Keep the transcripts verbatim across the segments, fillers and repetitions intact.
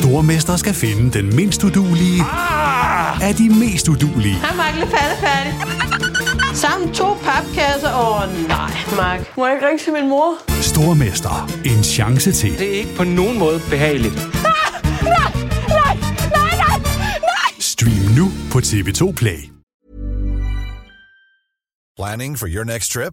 Stormester skal finde den mindst uduelige ah! af de mest uduelige. Hej Mark, lidt færdig. Sammen to papkasser. Åh oh, nej, Mark. Må jeg ikke ringe til min mor? Stormester. En chance til. Det er ikke på nogen måde behageligt. Ah! Nej, nej, nej, nej, nej. Stream nu på T V to Play. Planning for your next trip?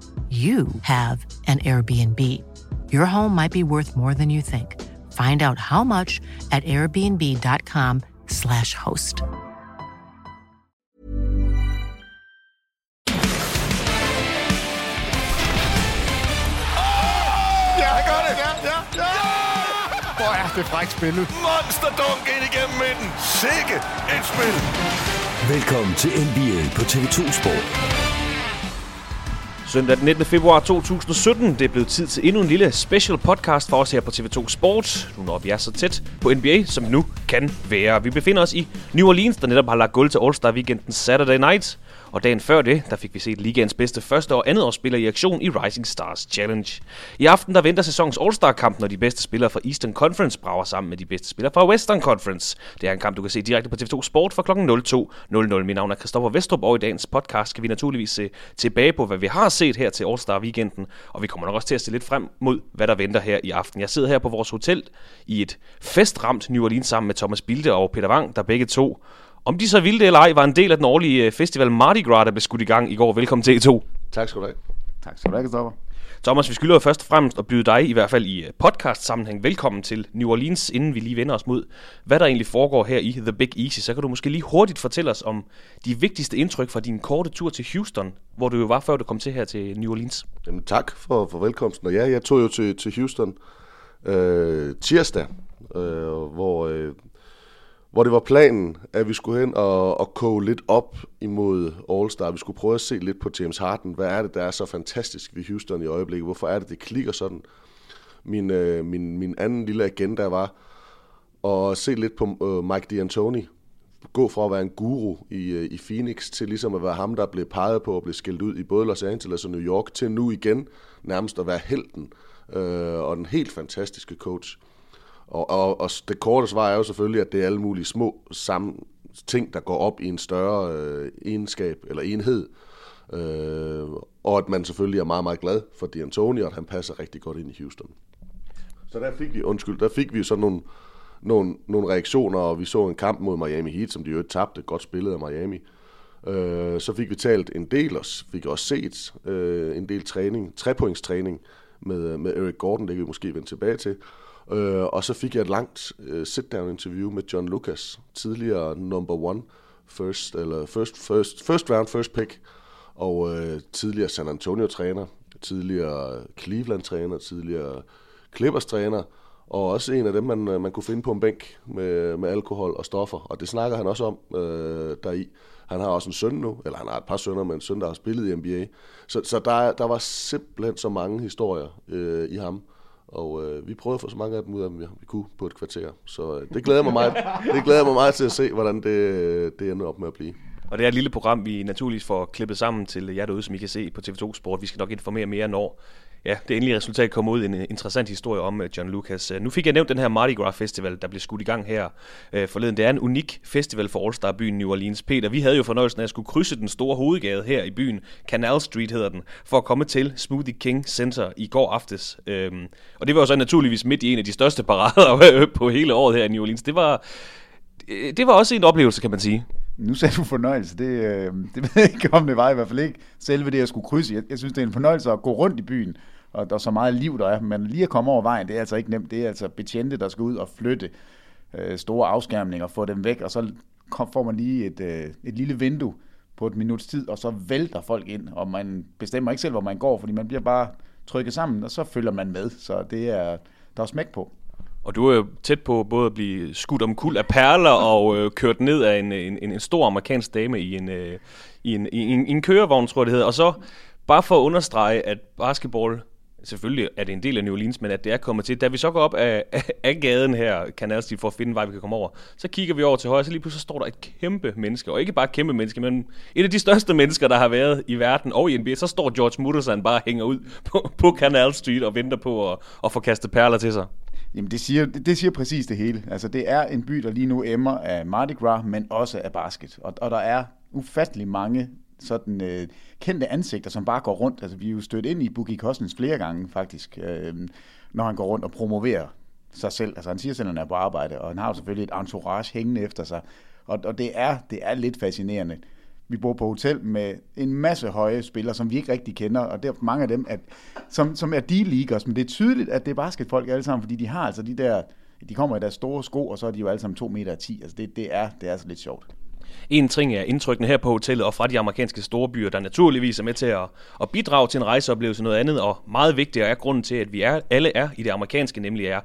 you have an Airbnb. Your home might be worth more than you think. Find out how much at airbnb.com slash host. Ja, jeg gør det! Ja, ja, ja! Hvor er det frækt spillet? Monsterdunk ind igennem midten. Sikke et spil! Velkommen til N B A på T V to Sport. Søndag den nittende februar to tusind sytten, det er blevet tid til endnu en lille special podcast for os her på T V to Sport, nu når vi er så tæt på N B A, som nu kan være. Vi befinder os i New Orleans, der netop har lagt gulv til All-Star-weekenden Saturday Night, og dagen før det, der fik vi set ligaens bedste første og andet årsspiller i aktion i Rising Stars Challenge. I aften, der venter sæsonens All-Star-kamp, når de bedste spillere fra Eastern Conference brager sammen med de bedste spillere fra Western Conference. Det er en kamp, du kan se direkte på T V to Sport fra klokken to. Mit navn er Kristoffer Westrup, og i dagens podcast skal vi naturligvis se tilbage på, hvad vi har set her til All-Star-weekenden, og vi kommer nok også til at se lidt frem mod, hvad der venter her i aften. Jeg sidder her på vores hotel i et festramt New Orleans sammen med Thomas Bilde og Peter Wang, der begge to, om de så ville det eller ej, var en del af den årlige festival Mardi Gras, der blev skudt i gang i går. Velkommen til E to. Tak skal du have. Tak skal du have, Kristoffer. Thomas, vi skylder jo først og fremmest at byde dig, i hvert fald i podcast-sammenhæng, velkommen til New Orleans, inden vi lige vender os mod, hvad der egentlig foregår her i The Big Easy. Så kan du måske lige hurtigt fortælle os om de vigtigste indtryk fra din korte tur til Houston, hvor du jo var, før du kom til her til New Orleans. Jamen tak for, for velkomsten. Og ja, jeg tog jo til, til Houston øh, tirsdag, øh, hvor... Øh, Hvor det var planen, at vi skulle hen og, og koge lidt op imod All-Star. Vi skulle prøve at se lidt på James Harden. Hvad er det, der er så fantastisk ved Houston i øjeblikket? Hvorfor er det, det klikker sådan? Min, øh, min, min anden lille agenda var at se lidt på øh, Mike D'Antoni. Gå fra at være en guru i, øh, i Phoenix til ligesom at være ham, der blev peget på og blev skældt ud i både Los Angeles og New York, til nu igen nærmest at være helten øh, og den helt fantastiske coach. Og, og, og det korte svar er jo selvfølgelig, at det er alle mulige små samme ting, der går op i en større øh, egenskab eller enhed. Øh, og at man selvfølgelig er meget, meget glad for D'Antoni, og at han passer rigtig godt ind i Houston. Så der fik vi, undskyld, der fik vi så nogle, nogle, nogle reaktioner, og vi så en kamp mod Miami Heat, som de jo tabte, godt spillet af Miami. Øh, så fik vi talt en del, og fik også set øh, en del træning, trepointstræning med, med Eric Gordon, det kan vi måske vende tilbage til. Uh, og så fik jeg et langt uh, sit-down-interview med John Lucas, tidligere number one, first, eller first, first, first round, first pick, og uh, tidligere San Antonio-træner, tidligere Cleveland-træner, tidligere Clippers-træner, og også en af dem, man, man kunne finde på en bænk med, med alkohol og stoffer, og det snakker han også om uh, deri. Han har også en søn nu, eller han har et par sønner, men en søn, der har spillet i N B A. Så, så der, der var simpelthen så mange historier uh, i ham. Og øh, vi prøvede at få så mange af dem ud af dem, vi kunne på et kvarter. Så øh, det glæder mig meget. Det glæder mig meget til at se, hvordan det, det ender op med at blive. Og det er et lille program, vi naturligvis får klippet sammen til jer derude, som I kan se på T V to Sport. Vi skal nok informere mere, når ja, det endelige resultat kommer ud. En interessant historie om John Lucas. Nu fik jeg nævnt den her Mardi Gras Festival, der blev skudt i gang her øh, forleden. Det er en unik festival for All-Star-byen New Orleans. Peter, vi havde jo fornøjelsen af at skulle krydse den store hovedgade her i byen. Canal Street hedder den, for at komme til Smoothie King Center i går aftes. Øhm, og det var jo så naturligvis midt i en af de største parader på hele året her i New Orleans. Det var, det var også en oplevelse, kan man sige. Nu sagde du fornøjelse, det, øh, det ved jeg ikke, om det var i hvert fald ikke selve det, jeg skulle krydse. Jeg, jeg synes, det er en fornøjelse at gå rundt i byen, og der er så meget liv, der er. Men lige at komme over vejen, det er altså ikke nemt. Det er altså betjente, der skal ud og flytte øh, store afskærmninger, få dem væk, og så kom, får man lige et, øh, et lille vindue på et minuts tid, og så vælter folk ind, og man bestemmer ikke selv, hvor man går, fordi man bliver bare trykket sammen, og så følger man med. Så det er, der er smæk på. Og du er jo tæt på både at blive skudt omkuld af perler og øh, kørt ned af en, en, en stor amerikansk dame i en, øh, i, en, i, en, i en kørevogn, tror jeg det hedder. Og så bare for at understrege, at basketball, selvfølgelig er det en del af New Orleans, men at det er kommet til. Da vi så går op af, af, af gaden her, Canal Street, for at finde en vej, vi kan komme over, så kigger vi over til højre, så lige pludselig står der et kæmpe menneske. Og ikke bare et kæmpe menneske, men et af de største mennesker, der har været i verden og i N B A. Så står George Muthersand bare og hænger ud på, på Canal Street og venter på at, at få kastet perler til sig. Jamen det siger, det siger præcis det hele. Altså det er en by, der lige nu emmer af Mardi Gras, men også af basket. Og, og der er ufattelig mange sådan øh, kendte ansigter, som bare går rundt. Altså vi er jo stødt ind i Bukki Kostens flere gange faktisk, øh, når han går rundt og promoverer sig selv. Altså han siger selv, han er på arbejde, og han har jo selvfølgelig et entourage hængende efter sig. Og, og det, er, det er lidt fascinerende. Vi bor på hotel med en masse høje spillere, som vi ikke rigtig kender, og det er mange af dem, at, som, som er D-leaguers, men det er tydeligt, at det er basketfolk alle sammen, fordi de har altså de der, de kommer i deres store sko, og så er de jo alle sammen to meter og ti. Altså det, det er det er altså lidt sjovt. En ting er indtrykkene her på hotellet og fra de amerikanske storbyer, der naturligvis er med til at, at bidrage til en rejseoplevelse, noget andet, og meget vigtigere er grunden til, at vi er, alle er i det amerikanske, nemlig er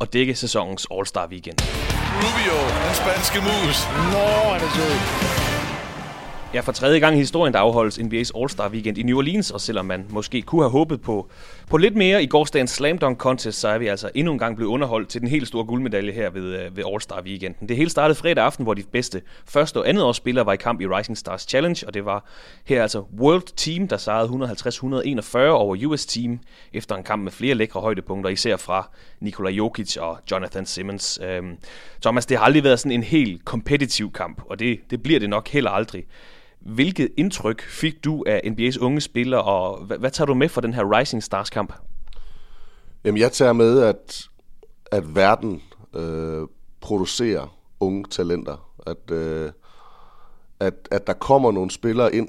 at dække sæsonens All-Star Weekend. Rubio, den spanske mus. Nå, han er sød. Ja, for tredje gang i historien, der afholdes N B A's All-Star Weekend i New Orleans, og selvom man måske kunne have håbet på, på lidt mere i gårsdagens Slam Dunk Contest, så er vi altså endnu en gang blevet underholdt til den helt store guldmedalje her ved, ved All-Star Weekenden. Det hele startede fredag aften, hvor de bedste første og andet års spillere var i kamp i Rising Stars Challenge, og det var her altså World Team, der sejrede et hundrede og halvtreds til et hundrede og enogfyrre over U S Team, efter en kamp med flere lækre højdepunkter, især fra Nikola Jokic og Jonathan Simmons. Øhm, Thomas, det har aldrig været sådan en helt kompetitiv kamp, og det, det bliver det nok heller aldrig. Hvilket indtryk fik du af N B A's unge spillere, og hvad, hvad tager du med fra den her Rising Stars-kamp? Jamen, jeg tager med, at, at verden øh, producerer unge talenter. At, øh, at, at der kommer nogle spillere ind,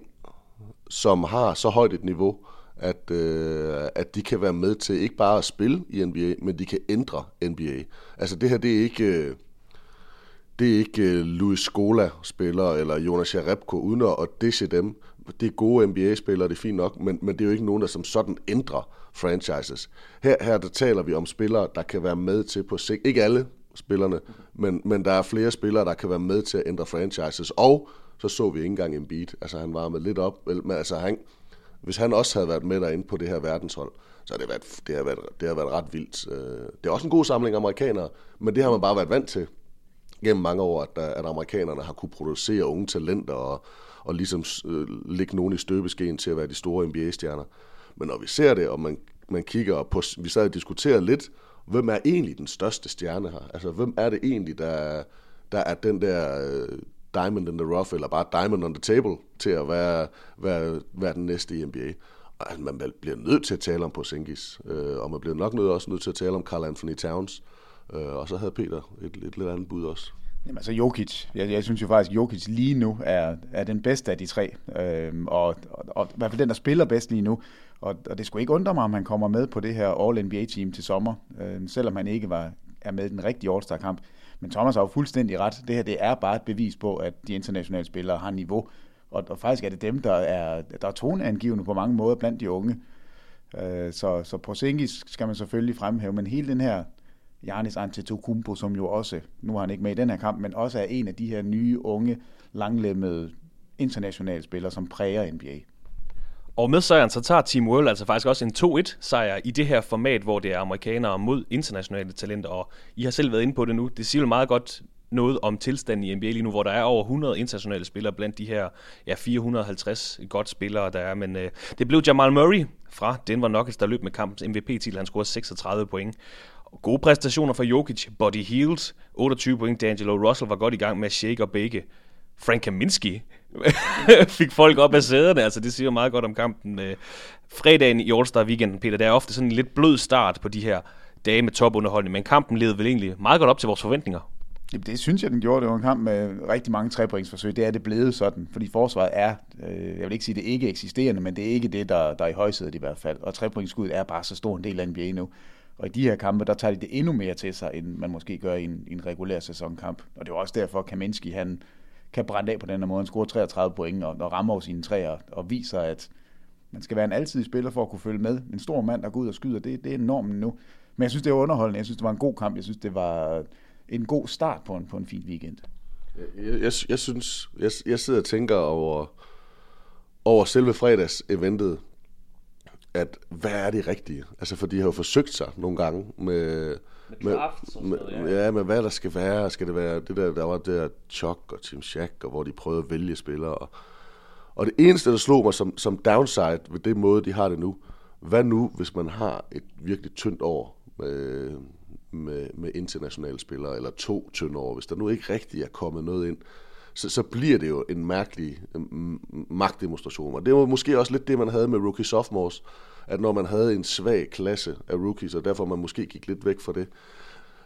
som har så højt et niveau, at, øh, at de kan være med til ikke bare at spille i N B A, men de kan ændre N B A. Altså, det her, det er ikke... Øh, Det er ikke Luis Scola-spillere eller Jonas Jerebko uden at dishe dem. Det er gode N B A-spillere, det er fint nok, men, men det er jo ikke nogen, der som sådan ændrer franchises. Her, her der taler vi om spillere, der kan være med til på sigt. Ikke alle spillerne, men, men der er flere spillere, der kan være med til at ændre franchises. Og så så vi ikke engang Embiid. Altså han varmede lidt op. Men altså, han, hvis han også havde været med derinde på det her verdenshold, så har det, været, det, har været, det har været ret vildt. Det er også en god samling af amerikanere, men det har man bare været vant til gennem mange år, at, at amerikanerne har kunne producere unge talenter og, og ligesom øh, lægge nogen i støbeskeen til at være de store N B A-stjerner. Men når vi ser det, og man, man kigger på, vi sad og diskuterede lidt, hvem er egentlig den største stjerne her? Altså, hvem er det egentlig, der, der er den der øh, diamond in the rough, eller bare diamond on the table, til at være, være, være den næste i N B A? Og altså, man bliver nødt til at tale om Porzingis, øh, og man bliver nok nødt, også nødt til at tale om Carl Anthony Towns. Og så havde Peter et, et lidt andet bud også. Jamen altså Jokic. Jeg, jeg synes jo faktisk, at Jokic lige nu er, er den bedste af de tre. Øhm, og, og, og i hvert fald den, der spiller bedst lige nu. Og, og det skulle ikke undre mig, om han kommer med på det her All-N B A-team til sommer. Øhm, selvom han ikke var, er med i den rigtige All-Star-kamp. Men Thomas har jo fuldstændig ret. Det her det er bare et bevis på, at de internationale spillere har niveau. Og, og faktisk er det dem, der er, der er toneangivende på mange måder blandt de unge. Øh, så, så Porzingis skal man selvfølgelig fremhæve. Men hele den her... Giannis Antetokounmpo, som jo også, nu er han ikke med i den her kamp, men også er en af de her nye, unge, langlemmede internationale spillere, som præger N B A. Og med sejren, så tager Team World altså faktisk også en to-et sejr i det her format, hvor det er amerikanere mod internationale talenter, og I har selv været inde på det nu. Det siger jo meget godt noget om tilstanden i N B A lige nu, hvor der er over hundrede internationale spillere blandt de her ja, fire hundrede og halvtreds godt spillere, der er. Men øh, det blev Jamal Murray fra Denver Nuggets, der løb med kampens M V P-titel. Han scorede seksogtredive point. Gode præstationer fra Jokic, Buddy Hield, otteogtyve point. D'Angelo Russell var godt i gang med at shake og bake. Frank Kaminsky fik folk op af sæderne, altså det siger meget godt om kampen. Fredagen i All-Star-weekenden, Peter, der er ofte sådan en lidt blød start på de her dage med topunderholdning, men kampen levede vel egentlig meget godt op til vores forventninger. Det synes jeg, den gjorde. Det var en kamp med rigtig mange trepointsforsøg. Det er det blevet sådan, fordi forsvaret er, øh, jeg vil ikke sige, det ikke eksisterende, men det er ikke det, der, der er i højsædet i hvert fald. Og trepointskuddet er bare så stor en del af N B A nu. Og i de her kampe, der tager de det endnu mere til sig, end man måske gør i en, en regulær sæsonkamp. Og det var også derfor, Kaminsky, han kan brænde af på den her måde. Han scorer treogtredive point og, og rammer over sine træer og viser, at man skal være en altidig spiller for at kunne følge med. En stor mand, der går ud og skyder, det, det er normen nu. Men jeg synes, det var underholdende. Jeg synes, det var en god kamp. Jeg synes, det var en god start på en, på en fin weekend. Jeg, jeg, jeg synes, jeg, jeg sidder og tænker over, over selve fredags-eventet, at hvad er det rigtige? Altså, for de har jo forsøgt sig nogle gange med... Med, med, ja, men hvad der skal være, skal det være det der, der var det der Chuck og Team Shaq, og hvor de prøvede at vælge spillere. Og, og det eneste, der slog mig som, som downside ved det måde, de har det nu, hvad nu, hvis man har et virkelig tyndt år med, med, med internationale spillere, eller to tynde år, hvis der nu ikke rigtig er kommet noget ind, så, så bliver det jo en mærkelig magtdemonstration. Og det var måske også lidt det, man havde med rookie sophomores, at når man havde en svag klasse af rookies, og derfor man måske gik lidt væk fra det.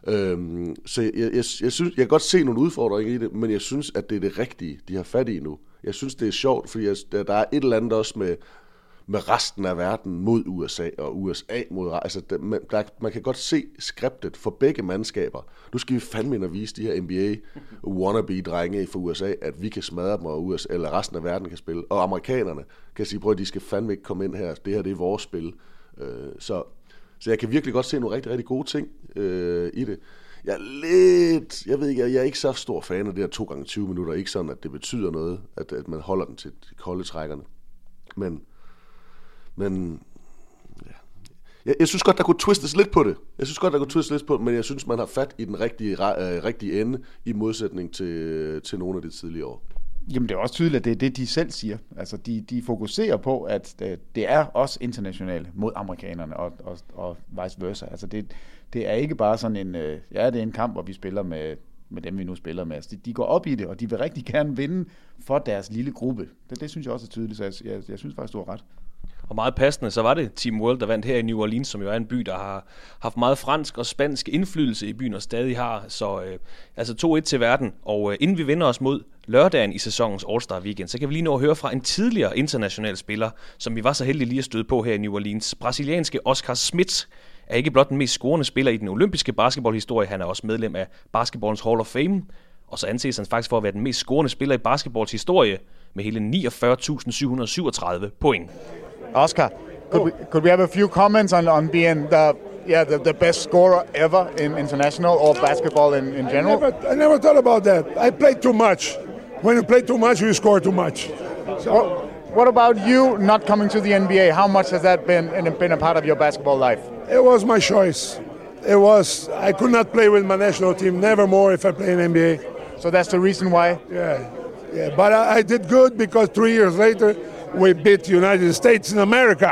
Øhm, så jeg, jeg, jeg, synes, jeg kan godt se nogle udfordringer i det, men jeg synes, at det er det rigtige, de har fat i nu. Jeg synes, det er sjovt, fordi jeg, der er et eller andet også med, med resten af verden mod U S A, og U S A mod... Altså, der, man, der, man kan godt se skriptet for begge mandskaber. Nu skal vi fandme ind og vise de her N B A-wannabe-drenge fra U S A, at vi kan smadre dem, og U S A, eller resten af verden kan spille. Og amerikanerne kan sige, prøv at de skal fandme ikke komme ind her. Det her, det er vores spil. Øh, så, så jeg kan virkelig godt se nogle rigtig, rigtig gode ting øh, i det. Jeg er lidt... Jeg ved ikke, jeg er ikke så stor fan af det her to gange tyve minutter. Ikke sådan, at det betyder noget, at, at man holder den til de kolde trækkerne. Men... Men ja. jeg, jeg synes godt, der kunne twistes lidt på det. Jeg synes godt, der kunne twistes lidt på det, men jeg synes, man har fat i den rigtige, øh, rigtige ende i modsætning til, til nogle af de tidligere år. Jamen, det er også tydeligt, at det er det, de selv siger. Altså, de, de fokuserer på, at det er også internationale mod amerikanerne og, og, og vice versa. Altså, det, det er ikke bare sådan en, øh, ja, det er en kamp, hvor vi spiller med, med dem, vi nu spiller med. Altså, de, de går op i det, og de vil rigtig gerne vinde for deres lille gruppe. Det, det synes jeg også er tydeligt, så jeg, jeg, jeg synes faktisk, du har ret. Og meget passende, så var det Team World, der vandt her i New Orleans, som jo er en by, der har haft meget fransk og spansk indflydelse i byen og stadig har. Så øh, altså to-et til verden. Og øh, inden vi vender os mod lørdagen i sæsonens All-Star Weekend, så kan vi lige nå at høre fra en tidligere international spiller, som vi var så heldige lige at støde på her i New Orleans. Brasilianske Oscar Schmidt er ikke blot den mest scorende spiller i den olympiske basketballhistorie, han er også medlem af basketballens Hall of Fame. Og så anses han faktisk for at være den mest scorende spiller i basketballs historie med hele niogfyrre tusind syv hundrede og syvogtredive point. Oscar, could we, could we have a few comments on, on being the yeah the, the best scorer ever in international or basketball in, in general? I never, I never thought about that. I played too much. When you play too much, you score too much. So well, what about you not coming to the N B A? How much has that been and been a part of your basketball life? It was my choice. It was I could not play with my national team. Never more if I play in N B A. So that's the reason why. Yeah, yeah. But I, I did good because three years later. We beat United States in America.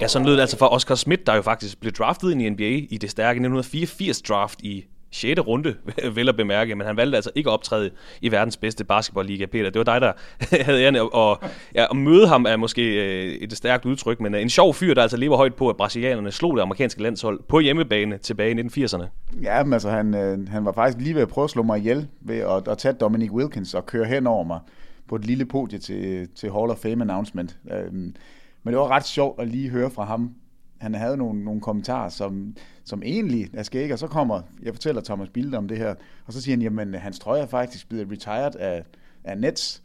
Ja, sådan lød det altså fra Oscar Schmidt, der jo faktisk blev draftet ind i N B A i det stærke nitten fireogfirs-draft i sjette runde, vel at bemærke, men han valgte altså ikke at optræde i verdens bedste basketballliga. Peter, det var dig, der havde æren at, ja, at møde ham, er måske et stærkt udtryk, men en sjov fyr, der altså lever højt på, at brasilianerne slog det amerikanske landshold på hjemmebane tilbage i nitten firserne. Ja, men altså, han, han var faktisk lige ved at prøve at slå mig ihjel ved at, at tage Dominic Wilkins og køre hen over mig på et lille podie til, til Hall of Fame announcement. Men det var ret sjovt at lige høre fra ham. Han havde nogle, nogle kommentarer, som, som egentlig er skæg, og så kommer, jeg fortæller Thomas Bilde om det her, og så siger han, jamen hans trøje er faktisk blevet retired af, af Nets,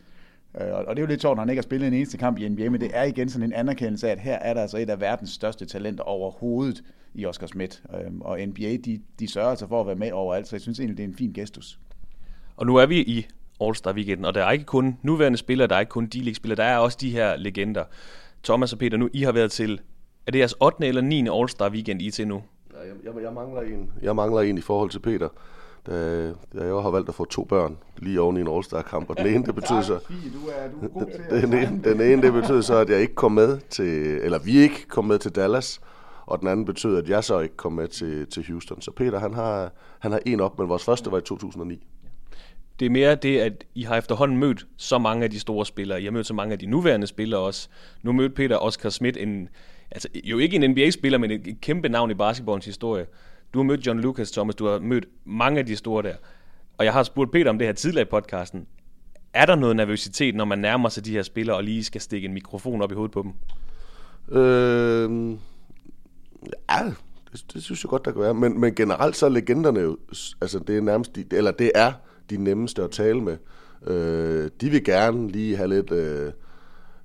og, og det er jo lidt sjovt, når han ikke har spillet en eneste kamp i N B A, men det er igen sådan en anerkendelse af, at her er der altså et af verdens største talenter overhovedet i Oscar Schmidt, og N B A, de, de sørger altså for at være med overalt, så jeg synes egentlig, det er en fin gestus. Og nu er vi i All-Star-weekenden. Og der er ikke kun nuværende spillere, der er ikke kun D-League-spillere, der er også de her legender. Thomas og Peter, nu I har været til, er det jeres ottende eller niende All-Star-weekend, I er til nu? Jeg, jeg, jeg, mangler en. jeg mangler en i forhold til Peter. Da jeg har valgt at få to børn lige oven i en All-Star-kamp, og den ene, det betød så, den ene, den ene, det betød så, at jeg ikke kom med til, eller vi ikke kom med til Dallas, og den anden betød, at jeg så ikke kom med til, til Houston. Så Peter, han har, han har en op, men vores første var i to tusind og ni. Det er mere det, at I har efterhånden mødt så mange af de store spillere. I har mødt så mange af de nuværende spillere også. Nu mødte Peter Oscar Schmidt, en, altså jo ikke en N B A-spiller, men et kæmpe navn i basketballens historie. Du har mødt John Lucas, Thomas. Du har mødt mange af de store der. Og jeg har spurgt Peter om det her tidligere i podcasten. Er der noget nervøsitet, når man nærmer sig de her spillere og lige skal stikke en mikrofon op i hovedet på dem? Øh... Ja, det, det synes jeg godt, der kan være. Men, men generelt så er legenderne jo, altså det er nærmest, de, eller det er de nemmeste at tale med. Øh, de vil gerne lige have lidt øh,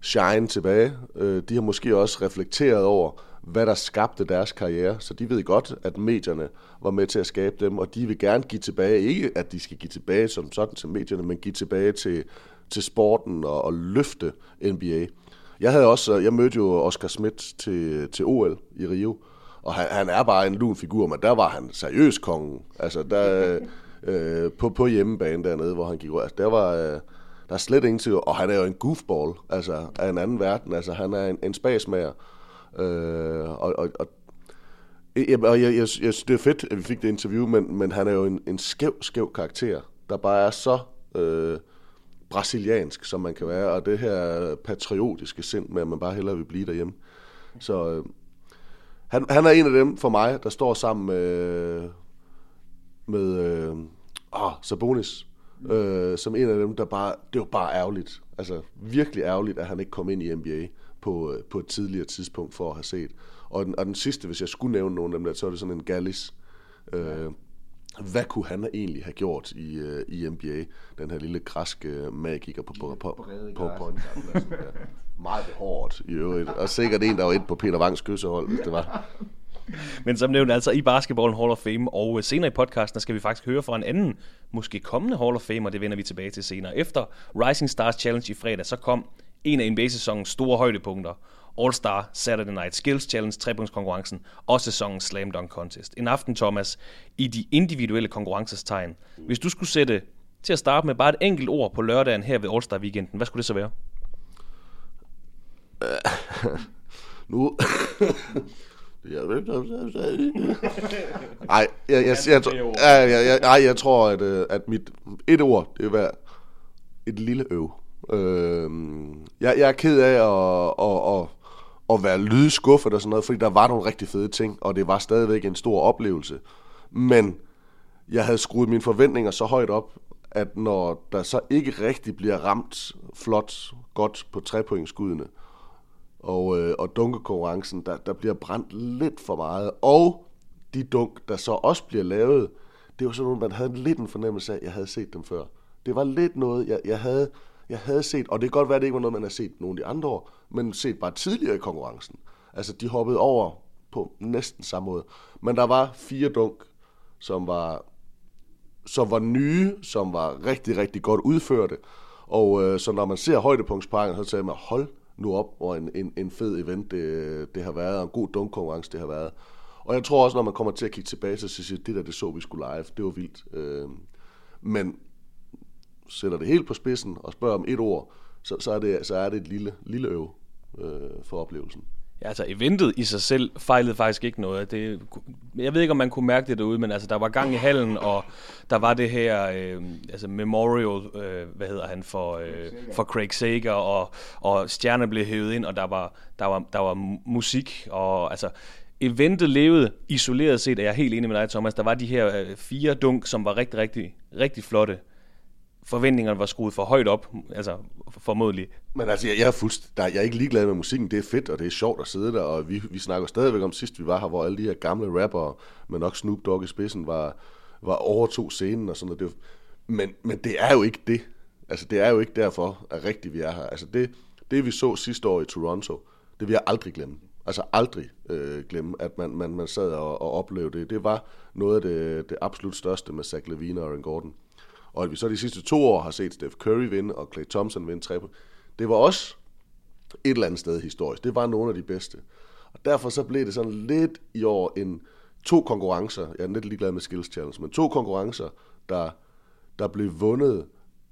shine tilbage. Øh, de har måske også reflekteret over, hvad der skabte deres karriere. Så de ved godt, at medierne var med til at skabe dem, og de vil gerne give tilbage. Ikke at de skal give tilbage som sådan til medierne, men give tilbage til, til sporten og, og løfte N B A. Jeg havde også, jeg mødte jo Oscar Schmidt til, til O L i Rio, og han, han er bare en lun figur, men der var han seriøs kongen. Altså der, øh, på, på hjemmebane dernede, hvor han gik rundt. Altså, der var øh, der er slet ingen tvivl, og han er jo en goofball, altså af en anden verden. Altså han er en, en spasmager. Øh, og, og, og jeg, jeg, jeg, jeg synes, det er fedt, at vi fik det interview, men, men han er jo en, en skæv, skæv karakter, der bare er så... Øh, brasiliansk, som man kan være, og det her patriotiske sind med, at man bare hellere vil blive derhjemme. Så øh, han, han er en af dem for mig, der står sammen med, med øh, oh, Sabonis, øh, som en af dem, der bare, det var bare ærgerligt, altså virkelig ærgerligt, at han ikke kom ind i N B A på, på et tidligere tidspunkt for at have set. Og den, og den sidste, hvis jeg skulle nævne nogen af dem der, så er det sådan en Gallis. Øh, Hvad kunne han egentlig have gjort i, uh, i N B A? Den her lille græske uh, magiker på på på på båndpladsen. Meget hårdt i øvrigt. Og sikkert en, der var et på Peter Wangs kyssehold, hvis det var. Men som nævnt, altså i Basketballen Hall of Fame, og senere i podcasten skal vi faktisk høre fra en anden, måske kommende Hall of Fame, og det vender vi tilbage til senere. Efter Rising Stars Challenge i fredag, så kom en af N B A-sæsonens store højdepunkter. All-Star, Saturday Night Skills Challenge, trepunktskonkurrencen og sæsonens Slam Dunk Contest. En aften, Thomas, i de individuelle konkurrencers tegn. Hvis du skulle sætte til at starte med bare et enkelt ord på lørdagen her ved All-Star Weekenden, hvad skulle det så være? Nu... Nej, jeg, jeg, jeg, jeg, jeg, jeg tror, at, at mit et ord, det vil være et lille øv. Jeg, jeg er ked af at, at, at, at være lydskuffet og sådan noget, fordi der var nogle rigtig fede ting, og det var stadigvæk en stor oplevelse. Men jeg havde skruet mine forventninger så højt op, at når der så ikke rigtig bliver ramt flot godt på trepointsskuddene, og, og dunkekonkurrencen, der, der bliver brændt lidt for meget, og de dunk, der så også bliver lavet, det var sådan noget, man havde lidt en fornemmelse af, at jeg havde set dem før. Det var lidt noget, jeg, jeg havde... Jeg havde set, og det kan godt være, det ikke var noget, man har set nogle af de andre år, men set bare tidligere i konkurrencen. Altså, de hoppede over på næsten samme måde. Men der var fire dunk, som var, som var nye, som var rigtig, rigtig godt udførte. Og øh, så når man ser højdepunktsparken, så sagde man, hold nu op, hvor en, en, en fed event det, det har været, og en god dunkkonkurrence det har været. Og jeg tror også, når man kommer til at kigge tilbage, så siger jeg, det der, det så vi skulle live, det var vildt. Øh, men... sætter det helt på spidsen og spørger om et ord, så, så, er, det, så er det et lille, lille øv øh, for oplevelsen. Ja, altså eventet i sig selv fejlede faktisk ikke noget. Det, jeg ved ikke, om man kunne mærke det derude, men altså, der var gang i hallen, og der var det her øh, altså memorial, øh, hvad hedder han, for, øh, for Craig Sager, og, og stjerner blev hævet ind, og der var, der var, der var musik, og altså... Eventet levede isoleret set, er jeg helt enig med dig, Thomas. Der var de her øh, fire dunk, som var rigtig, rigtig, rigtig flotte. Forventningerne var skruet for højt op, altså formodentlig. Men altså, jeg, jeg, er fuldst, der, jeg er ikke ligeglad med musikken. Det er fedt, og det er sjovt at sidde der, og vi, vi snakker stadigvæk om sidst, vi var her, hvor alle de her gamle rappere, men også Snoop Dogg i spidsen, var, var overtog scenen og sådan noget. Men, men det er jo ikke det. Altså, det er jo ikke derfor, at rigtig vi er her. Altså, det, det vi så sidste år i Toronto, det vil jeg aldrig glemme. Altså, aldrig øh, glemme, at man, man, man sad og, og oplevede det. Det var noget af det, det absolut største med Zach LaVine og Aaron Gordon. Og at vi så de sidste to år har set Steph Curry vinde og Klay Thompson vinde triple, det var også et eller andet sted historisk. Det var nogle af de bedste. Og derfor så blev det sådan lidt i år en to konkurrencer, jeg er lidt ligeglad med skills challenge, men to konkurrencer, der, der blev vundet,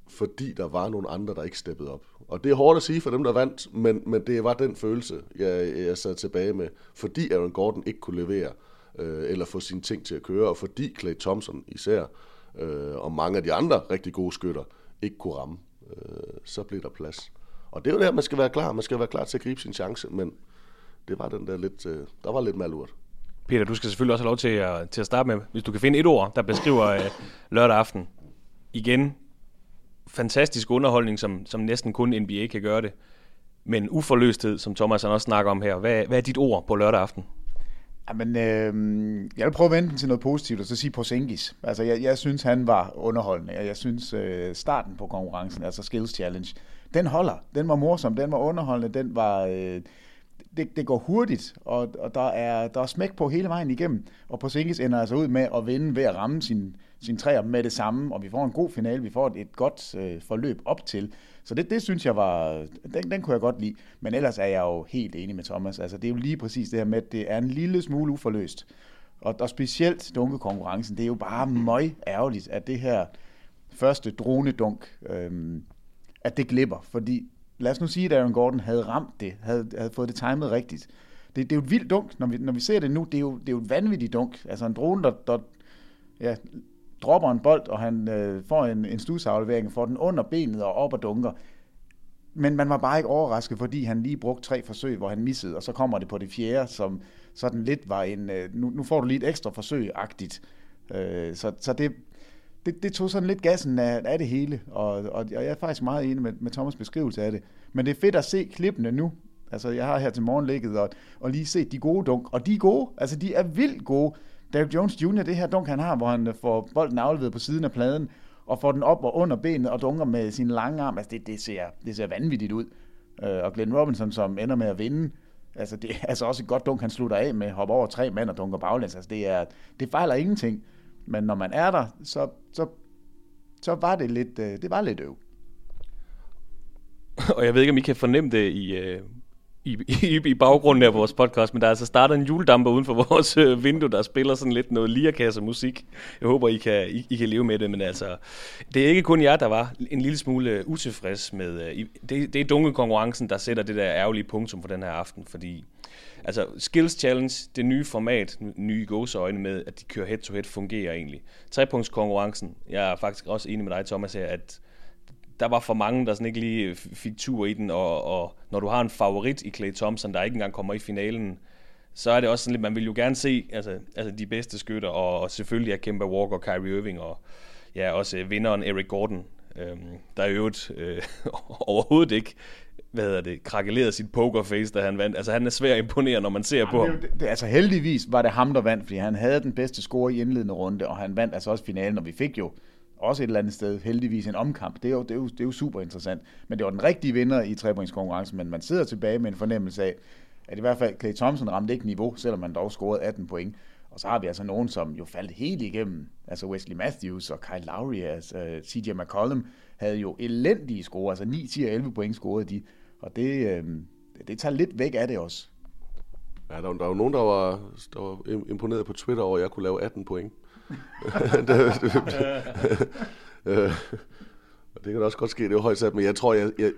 fordi der var nogle andre, der ikke steppede op. Og det er hårdt at sige for dem, der vandt, men, men det var den følelse, jeg, jeg sad tilbage med, fordi Aaron Gordon ikke kunne levere, øh, eller få sine ting til at køre, og fordi Klay Thompson især, øh, og mange af de andre rigtig gode skytter, ikke kunne ramme, øh, så blev der plads. Og det er jo der, man skal være klar. Man skal være klar til at gribe sin chance, men det var den der lidt, øh, der var lidt malurt. Peter, du skal selvfølgelig også have lov til at, til at starte med, hvis du kan finde et ord, der beskriver øh, lørdag aften. Igen, fantastisk underholdning, som, som næsten kun N B A kan gøre det. Men uforløsthed, som Thomas også snakker om her. Hvad, hvad er dit ord på lørdag aften? Jamen, øh, jeg vil prøve at vente til noget positivt, og så sige Porzingis. Altså, jeg, jeg synes, han var underholdende, og jeg synes, øh, starten på konkurrencen, altså Skills Challenge, den holder. Den var morsom, den var underholdende, den var... Øh, Det, det går hurtigt, og, og der, er, der er smæk på hele vejen igennem, og Porzingis ender altså ud med at vinde ved at ramme sin, sin træer med det samme, og vi får en god finale, vi får et, et godt øh, forløb op til. Så det, det synes jeg var, den, den kunne jeg godt lide, men ellers er jeg jo helt enig med Thomas. Altså det er jo lige præcis det her med, at det er en lille smule uforløst, og, og specielt dunkekonkurrencen, det er jo bare møg ærgerligt, at det her første dronedunk, øh, at det glipper, fordi lad os nu sige, at Aaron Gordon havde ramt det, havde, havde fået det timet rigtigt. Det, det er jo et vildt dunk, når vi, når vi ser det nu, det er jo, det er jo et vanvittigt dunk. Altså en drone, der, der ja, dropper en bold, og han øh, får en, en studsaflevering, får den under benet og op og dunker. Men man var bare ikke overrasket, fordi han lige brugte tre forsøg, hvor han missede, og så kommer det på det fjerde, som sådan lidt var en, øh, nu, nu får du lige et ekstra forsøg-agtigt. Øh, så, så det... Det, det tog sådan lidt gassen af, af det hele, og, og jeg er faktisk meget enig med, med Thomas' beskrivelse af det. Men det er fedt at se klippene nu. Altså, jeg har her til morgen ligget og, og lige set de gode dunk, og de er gode. Altså, de er vildt gode. Derrick Jones junior, det her dunk, han har, hvor han får bolden afleveret på siden af pladen, og får den op og under benet, og dunker med sine lange arm. Altså, det, det, ser, det ser vanvittigt ud. Og Glenn Robinson, som ender med at vinde, altså, det er altså også et godt dunk, han slutter af med, hopper over tre mand og dunker baglæns. Altså, det, er, det fejler ingenting. Men når man er der, så, så, så var det lidt, det var lidt øv. Og jeg ved ikke, om I kan fornemme det i, i, i, i baggrunden af vores podcast, men der er altså startet en juledamper uden for vores vindue, der spiller sådan lidt noget lirkassemusik. Jeg håber, I kan, I, I kan leve med det, men altså, det er ikke kun jer, der var en lille smule utilfreds med. Det, det er dunkekonkurrencen, der sætter det der ærgerlige punktum for den her aften, fordi... Altså, Skills Challenge, det nye format, nye gåseøjne med, at de kører head-to-head, fungerer egentlig. Trepunktskonkurrencen, jeg er faktisk også enig med dig, Thomas, her, at der var for mange, der sådan ikke lige fik tur i den, og, og når du har en favorit i Klay Thompson, der ikke engang kommer i finalen, så er det også sådan lidt, man vil jo gerne se altså, altså de bedste skytter, og, og selvfølgelig er Kemba Walker, Kyrie Irving, og ja, også vinderen Eric Gordon, øhm, der i øvrigt øh, overhovedet ikke, hvad hedder det, krakelerede sit pokerface, da han vandt. Altså, han er svær at imponere, når man ser Jamen, på ham. Det, det, altså, heldigvis var det ham, der vandt, fordi han havde den bedste score i indledende runde, og han vandt altså også finalen, og vi fik jo også et eller andet sted heldigvis en omkamp. Det er jo, det er jo, det er jo super interessant. Men det var den rigtige vinder i trepointskonkurrencen, men man sidder tilbage med en fornemmelse af, at i hvert fald Klay Thompson ramte ikke niveau, selvom han dog scorede atten point. Og så har vi altså nogen, som jo faldt helt igennem. Altså Wesley Matthews og Kyle Lowry, altså C J McCollum, havde jo elendige score. Altså ni, ti og elleve point scorede de. Og det, øh, det tager lidt væk af det også. Ja, der var, der var nogen, der var, der var imponeret på Twitter over, at jeg kunne lave atten point. Det kan da også godt ske, det er jo højt sat, men jeg tror, jeg, jeg...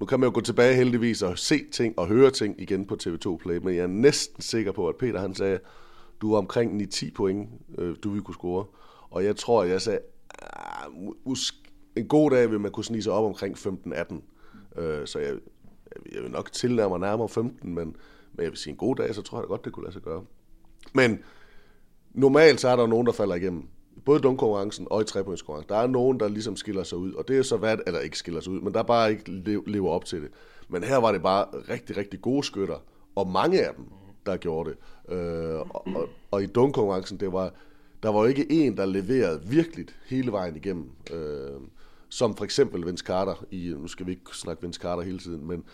Nu kan man jo gå tilbage heldigvis og se ting og høre ting igen på T V to Play, men jeg er næsten sikker på, at Peter han sagde, du var omkring ni til ti point, øh, du ville kunne score. Og jeg tror, jeg sagde, en god dag vil man kunne snige sig op omkring femten atten. Øh, så jeg, jeg vil nok tilnærme mig nærmere femten, men, men jeg vil sige en god dag, så tror jeg godt, det kunne lade sig gøre. Men normalt så er der nogen, der falder igennem. Både i dunkonkurrencen og i trepointskonkurrencen. Der er nogen, der ligesom skiller sig ud, og det er så hvad, eller ikke skiller sig ud, men der bare ikke lever op til det. Men her var det bare rigtig, rigtig gode skytter, og mange af dem, der gjorde det. Øh, og, og, og i dunkonkurrencen, det var, der var jo ikke en, der leverede virkelig hele vejen igennem. Øh, som for eksempel Vince Carter. I, nu skal vi ikke snakke Vince Carter hele tiden, men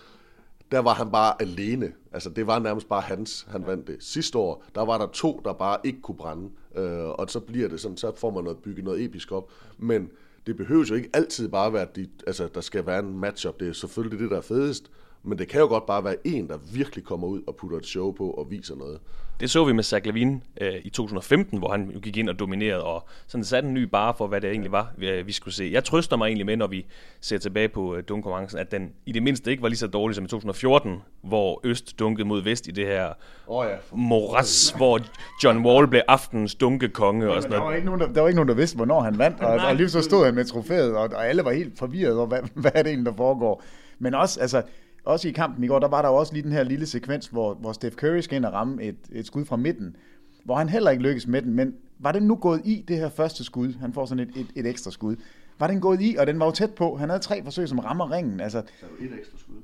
der var han bare alene. Altså, det var nærmest bare hans, han vandt det. Sidste år, der var der to, der bare ikke kunne brænde. Øh, og så bliver det sådan, så får man noget, bygget noget episk op. Men det behøver jo ikke altid bare være, de, altså der skal være en matchup. Det er selvfølgelig det, der er fedest, men det kan jo godt bare være en, der virkelig kommer ud og putter et show på og viser noget. Det så vi med Zach LaVine øh, i to tusind og femten, hvor han gik ind og dominerede og sådan satte en ny barre for, hvad det egentlig var, vi skulle se. Jeg trøster mig egentlig med, når vi ser tilbage på øh, dunkkonkurrencen, at den i det mindste ikke var lige så dårlig som i to tusind og fjorten, hvor Øst dunkede mod Vest i det her oh ja, for... moras, oh ja. Hvor John Wall blev aftenens dunkekonge. Og sådan der, var noget. Ikke nogen, der, der var ikke nogen, der vidste, hvornår han vandt, og, og lige så stod han med trofæet, og, og alle var helt forvirret over, hvad, hvad er det egentlig, der foregår. Men også, altså... Også i kampen i går, der var der også lige den her lille sekvens, hvor, hvor Steph Curry skal ind og ramme et, et skud fra midten, hvor han heller ikke lykkes med den, men var den nu gået i det her første skud? Han får sådan et, et, et ekstra skud. Var den gået i, og den var jo tæt på. Han havde tre forsøg, som rammer ringen. Altså, der var et ekstra skud.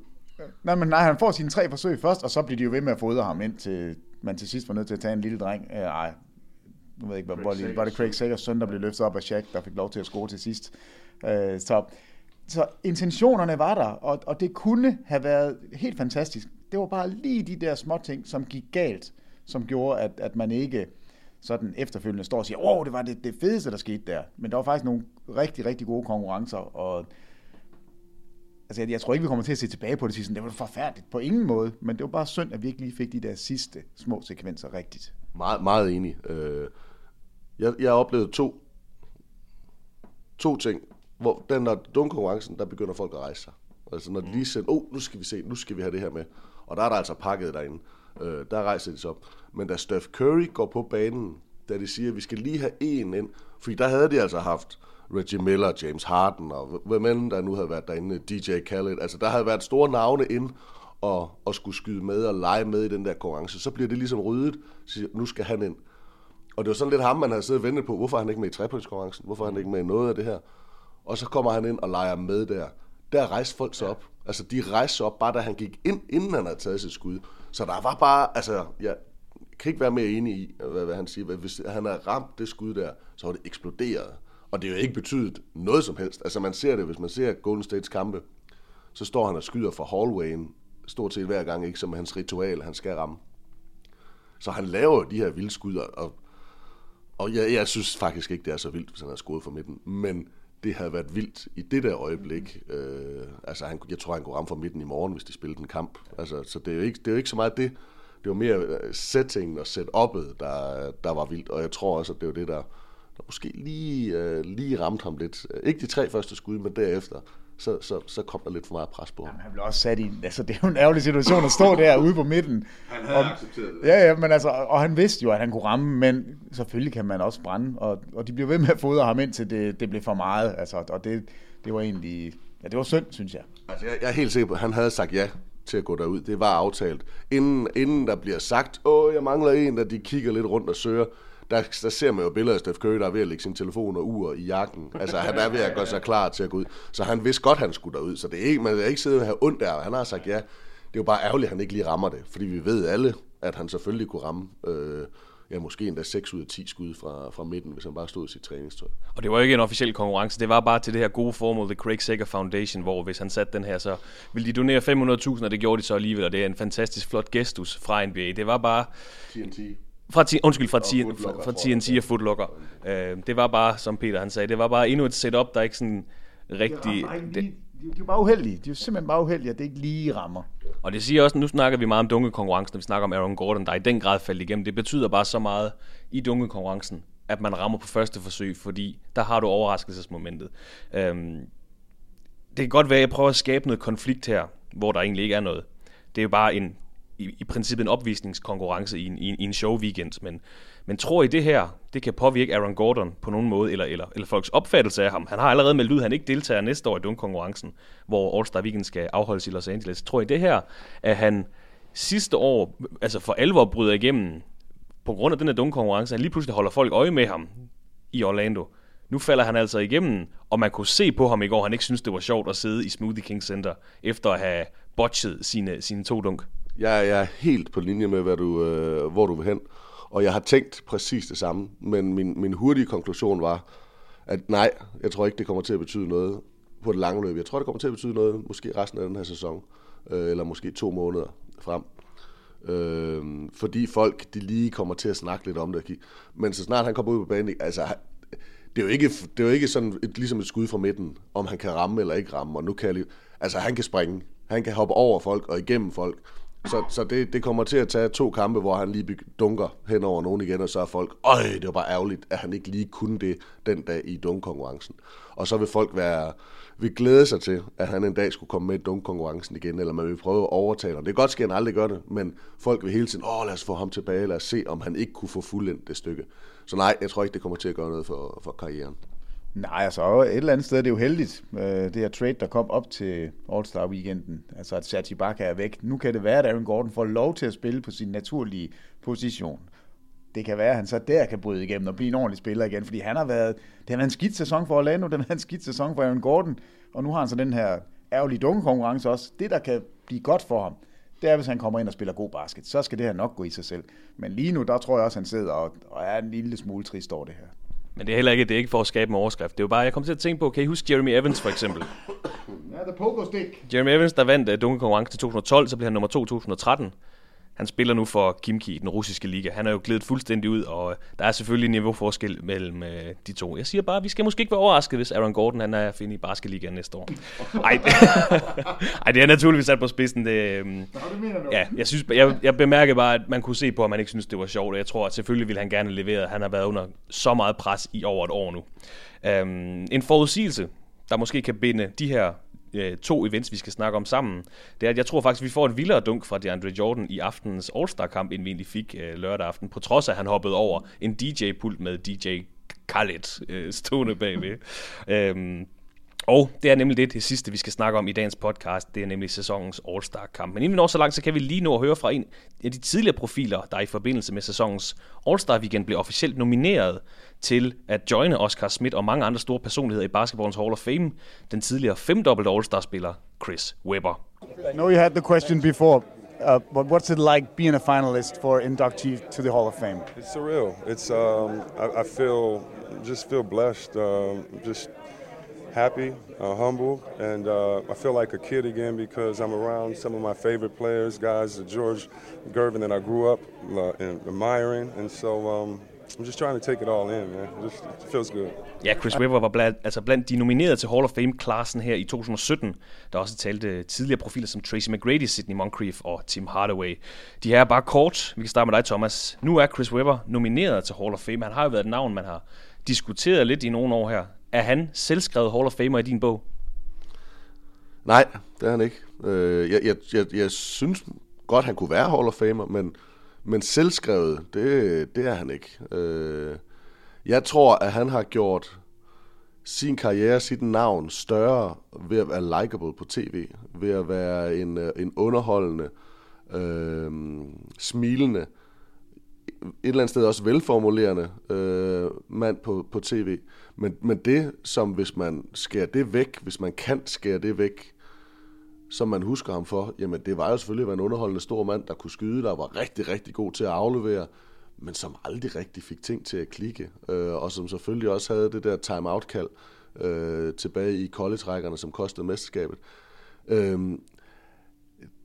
Nej, men nej, han får sine tre forsøg først, og så bliver de jo ved med at fodre ham, indtil man til sidst var nødt til at tage en lille dreng. Ej, nu ved jeg ikke, var det, var det Craig Sagers søn, der blev løftet op af Shaq, der fik lov til at score til sidst. Øh, så... Så intentionerne var der, og, og det kunne have været helt fantastisk. Det var bare lige de der små ting, som gik galt, som gjorde, at, at man ikke sådan efterfølgende står og siger, åh, det var det, det fedeste, der skete der. Men der var faktisk nogle rigtig, rigtig gode konkurrencer, og altså, jeg, jeg tror ikke, vi kommer til at se tilbage på det sidste. Det var forfærdeligt på ingen måde, men det var bare synd, at vi ikke lige fik de der sidste små sekvenser rigtigt. Meget, meget enig. Jeg, jeg oplevede to, to ting. Hvor den der dunkkonkurrencen, der begynder folk at rejse sig. Altså når de lige siger, åh, oh, nu skal vi se, nu skal vi have det her med. Og der er der altså pakket derinde. Øh, der rejser de sig op. Men da Steph Curry går på banen, da de siger, at vi skal lige have en ind, fordi der havde de altså haft Reggie Miller, James Harden, og hvem end der nu havde været derinde, D J Khaled. Altså der havde været store navne ind og, og skulle skyde med og lege med i den der konkurrence. Så bliver det ligesom ryddet, siger, nu skal han ind. Og det var sådan lidt ham, man havde siddet og ventet på, hvorfor er han ikke med i trepointskonkurrencen? Hvorfor er han ikke med i noget af det her? Og så kommer han ind og leger med der. Der rejste folk så op. Altså, de rejste sig op, bare da han gik ind, inden han havde taget sit skud. Så der var bare, altså, jeg kan ikke være mere enig i, hvad, hvad han siger. Hvis han havde ramt det skud der, så var det eksploderet. Og det er jo ikke betydet noget som helst. Altså, man ser det, hvis man ser Golden States kampe, så står han og skyder fra hallwayen, stort set hver gang, ikke som hans ritual, han skal ramme. Så han laver de her vilde skud, og, og jeg, jeg synes faktisk ikke, det er så vildt, hvis han havde skudt fra midten, men det havde været vildt i det der øjeblik. Øh, altså, han, jeg tror, han kunne ramme fra midten i morgen, hvis de spillede en kamp. Altså, så det er jo ikke, det er jo ikke så meget det. Det var mere settingen og setup'et, der, der var vildt. Og jeg tror også, at det var det, der, der måske lige, øh, lige ramte ham lidt. Ikke de tre første skud, men derefter. Så, så, så kom der lidt for meget pres på. Jamen, han blev også sat i, altså det er jo en ærgerlig situation at stå der ude på midten. Han havde og, accepteret det. Ja, ja, men altså, og han vidste jo, at han kunne ramme, men selvfølgelig kan man også brænde, og, og de blev ved med at fodre ham ind, til det, det blev for meget, altså, og det, det var egentlig, ja, det var synd, synes jeg. Altså, jeg, jeg er helt sikker på, han havde sagt ja til at gå derud, det var aftalt. Inden, inden der bliver sagt, åh, jeg mangler en, der de kigger lidt rundt og søger, Der, der ser man jo billeder af Steph Curry, der er ved at lægge sin telefon og ur i jakken. Altså, han er ved at gøre sig klar til at gå ud. Så han vidste godt, han skulle derud. Så det er ikke, man er ikke siddet og have ondt af. Han har sagt ja. Det er jo bare ærgerligt, at han ikke lige rammer det. Fordi vi ved alle, at han selvfølgelig kunne ramme øh, ja, måske endda seks ud af ti skud fra, fra midten, hvis han bare stod i sit træningstøj. Og det var jo ikke en officiel konkurrence. Det var bare til det her gode formål, The Craig Sager Foundation, hvor hvis han satte den her, så ville de donere fem hundrede tusind, og det gjorde de så alligevel. Og det er en fantastisk flot gestus fra N B A. Det var bare... T N T. Fra ti, undskyld, fra, ti, fra, fra T N T og Footlocker. Øh, det var bare, som Peter han sagde, det var bare endnu et setup, der ikke sådan rigtig... De er bare uheldige. De er simpelthen bare uheldige, at det ikke lige rammer. Og det siger også, nu snakker vi meget om dunkekonkurrencen, vi snakker om Aaron Gordon, der i den grad faldt igennem. Det betyder bare så meget i dunkekonkurrencen, at man rammer på første forsøg, fordi der har du overraskelsesmomentet. Øh, det kan godt være, at jeg prøver at skabe noget konflikt her, hvor der egentlig ikke er noget. Det er jo bare en... I, i princippet en opvisningskonkurrence i en, i en, i en show-weekend, men, men tror I det her, det kan påvirke Aaron Gordon på nogen måde, eller, eller, eller folks opfattelse af ham? Han har allerede meldt ud, at han ikke deltager næste år i dunkkonkurrencen, hvor All-Star Weekend skal afholdes i Los Angeles. Tror I det her, at han sidste år, altså for alvor bryder igennem, på grund af den her dunkkonkurrence, han lige pludselig holder folk øje med ham i Orlando? Nu falder han altså igennem, og man kunne se på ham i går, han ikke synes det var sjovt at sidde i Smoothie King Center, efter at have botchet sine, sine to dunk. Jeg er helt på linje med, hvad du, øh, hvor du vil hen, og jeg har tænkt præcis det samme, men min, min hurtige konklusion var, at nej, jeg tror ikke, det kommer til at betyde noget på det lange løb. Jeg tror, det kommer til at betyde noget, måske resten af den her sæson, øh, eller måske to måneder frem, øh, fordi folk, de lige kommer til at snakke lidt om det, men så snart han kommer ud på banen, altså det er jo ikke, det er jo ikke sådan et, ligesom et skud fra midten, om han kan ramme eller ikke ramme. Og nu kan, altså, han kan springe, han kan hoppe over folk og igennem folk. Så, så det, det kommer til at tage to kampe, hvor han lige dunker hen over nogen igen, og så er folk, øj, det var bare ærgerligt, at han ikke lige kunne det den dag i dunkkonkurrencen. Og så vil folk være, vil glæde sig til, at han en dag skulle komme med i dunkkonkurrencen igen, eller man vil prøve at overtale ham. Det er godt, at han aldrig gør det, men folk vil hele tiden, åh, lad os få ham tilbage, lad os se, om han ikke kunne få fuldendt det stykke. Så nej, jeg tror ikke, det kommer til at gøre noget for, for karrieren. Nej, altså et eller andet sted er det jo heldigt, det her trade, der kom op til All-Star-weekenden, altså at Serge Ibaka er væk. Nu kan det være, at Aaron Gordon får lov til at spille på sin naturlige position. Det kan være, at han så der kan bryde igennem og blive en ordentlig spiller igen, fordi han har været, det har været en skidt sæson for Orlando, det har været en skidt sæson for Aaron Gordon, og nu har han så den her ærgerlige dunkekonkurrence også. Det, der kan blive godt for ham, det er, hvis han kommer ind og spiller god basket, så skal det her nok gå i sig selv. Men lige nu, der tror jeg også, han sidder og, og er en lille smule trist over det her. Men det er heller ikke, det er ikke for at skabe en overskrift. Det er jo bare, jeg kom til at tænke på, kan I huske Jeremy Evans for eksempel? Ja, the pogo stick. Jeremy Evans, der vandt uh, dunkekonkurrencen til to tusind og tolv, så blev han nummer to tusind og tretten. Han spiller nu for Kimki i den russiske liga. Han er jo glædet fuldstændig ud, og der er selvfølgelig en niveauforskel mellem øh, de to. Jeg siger bare, at vi skal måske ikke være overrasket, hvis Aaron Gordon han er at finde i basketligaen næste år. Ej, Ej, det er naturligvis sat på spidsen. Det, øh, Nå, det mener du. Ja, jeg, synes, jeg, jeg bemærker bare, at man kunne se på, at man ikke synes det var sjovt. Jeg tror, at selvfølgelig ville han gerne levere. Han har været under så meget pres i over et år nu. Øhm, en forudsigelse, der måske kan binde de her to events, vi skal snakke om sammen, det er, at jeg tror faktisk, vi får et vildere dunk fra DeAndre Jordan i aftenens All-Star-kamp, end vi egentlig fik øh, lørdag aften, på trods af, at han hoppede over en D J-pult med D J Khaled øh, stående bagved. øhm, og det er nemlig det, det sidste, vi skal snakke om i dagens podcast, det er nemlig sæsonens All-Star-kamp. Men inden vi når så langt, så kan vi lige nå at høre fra en af de tidligere profiler, der i forbindelse med sæsonens All-Star-weekend blev officielt nomineret til at joine Oscar Schmidt og mange andre store personligheder i basketballens Hall of Fame, den tidligere femdobbelte All-Star-spiller Chris Webber. I know you had the question before, uh, but what's it like being a finalist for inductee to the Hall of Fame? It's surreal. It's um, I, I feel just feel blessed, um, just happy, uh, humble, and uh, I feel like a kid again because I'm around some of my favorite players, guys, George Gervin that I grew up uh, admiring, and so. Um, I'm just trying to take it all in, man. It just feels good. Ja, Chris Webber var blandt, altså blandt de nominerede til Hall of Fame-klassen her i to tusind og sytten, der også talte tidligere profiler som Tracy McGrady, Sidney Moncrief og Tim Hardaway. De her er bare kort. Vi kan starte med dig, Thomas. Nu er Chris Webber nomineret til Hall of Fame. Han har jo været et navn, man har diskuteret lidt i nogle år her. Er han selvskrevet Hall of Famer i din bog? Nej, det er han ikke. Jeg, jeg, jeg, jeg synes godt, han kunne være Hall of Famer, men... Men selvskrevet, det, det er han ikke. Øh, jeg tror, at han har gjort sin karriere, sit navn større ved at være likable på tv, ved at være en, en underholdende, øh, smilende, et eller andet sted også velformulerende øh, mand på, på tv. Men, men det, som hvis man skærer det væk, hvis man kan skære det væk, som man husker ham for, jamen det var jo selvfølgelig at være en underholdende stor mand, der kunne skyde, der var rigtig, rigtig god til at aflevere, men som aldrig rigtig fik ting til at klikke, øh, og som selvfølgelig også havde det der time-out-kald øh, tilbage i kolde-trækkerne, som kostede mesterskabet. Øh,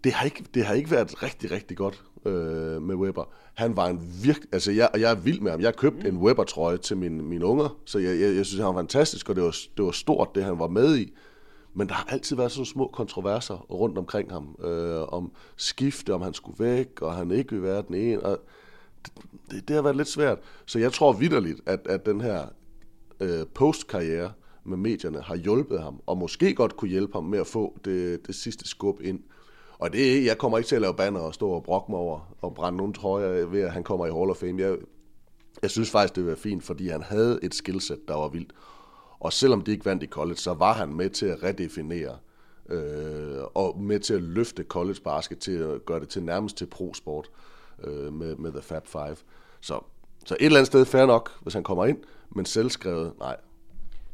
det, har ikke, det har ikke været rigtig, rigtig godt øh, med Webber. Han var en virkelig... Altså, jeg, jeg er vild med ham. Jeg købte en Webber-trøje til mine, mine unger, så jeg, jeg, jeg synes, han var fantastisk, og det var, det var stort, det han var med i. Men der har altid været sådan små kontroverser rundt omkring ham, øh, om skifte, om han skulle væk, og han ikke ville være den ene. Og det, det har været lidt svært. Så jeg tror vitterligt, at, at den her øh, postkarriere med medierne har hjulpet ham, og måske godt kunne hjælpe ham med at få det, det sidste skub ind. Og det, jeg kommer ikke til at lave bander og stå og brokke mig over og brænde nogle trøjer ved, at han kommer i Hall of Fame. Jeg, jeg synes faktisk, det ville være fint, fordi han havde et skillset, der var vildt. Og selvom de ikke vandt i college, så var han med til at redefinere øh, og med til at løfte college basket til at gøre det til nærmest til pro-sport øh, med, med The Fab Five. Så, så et eller andet sted fair nok, hvis han kommer ind, men selvskrevet, nej.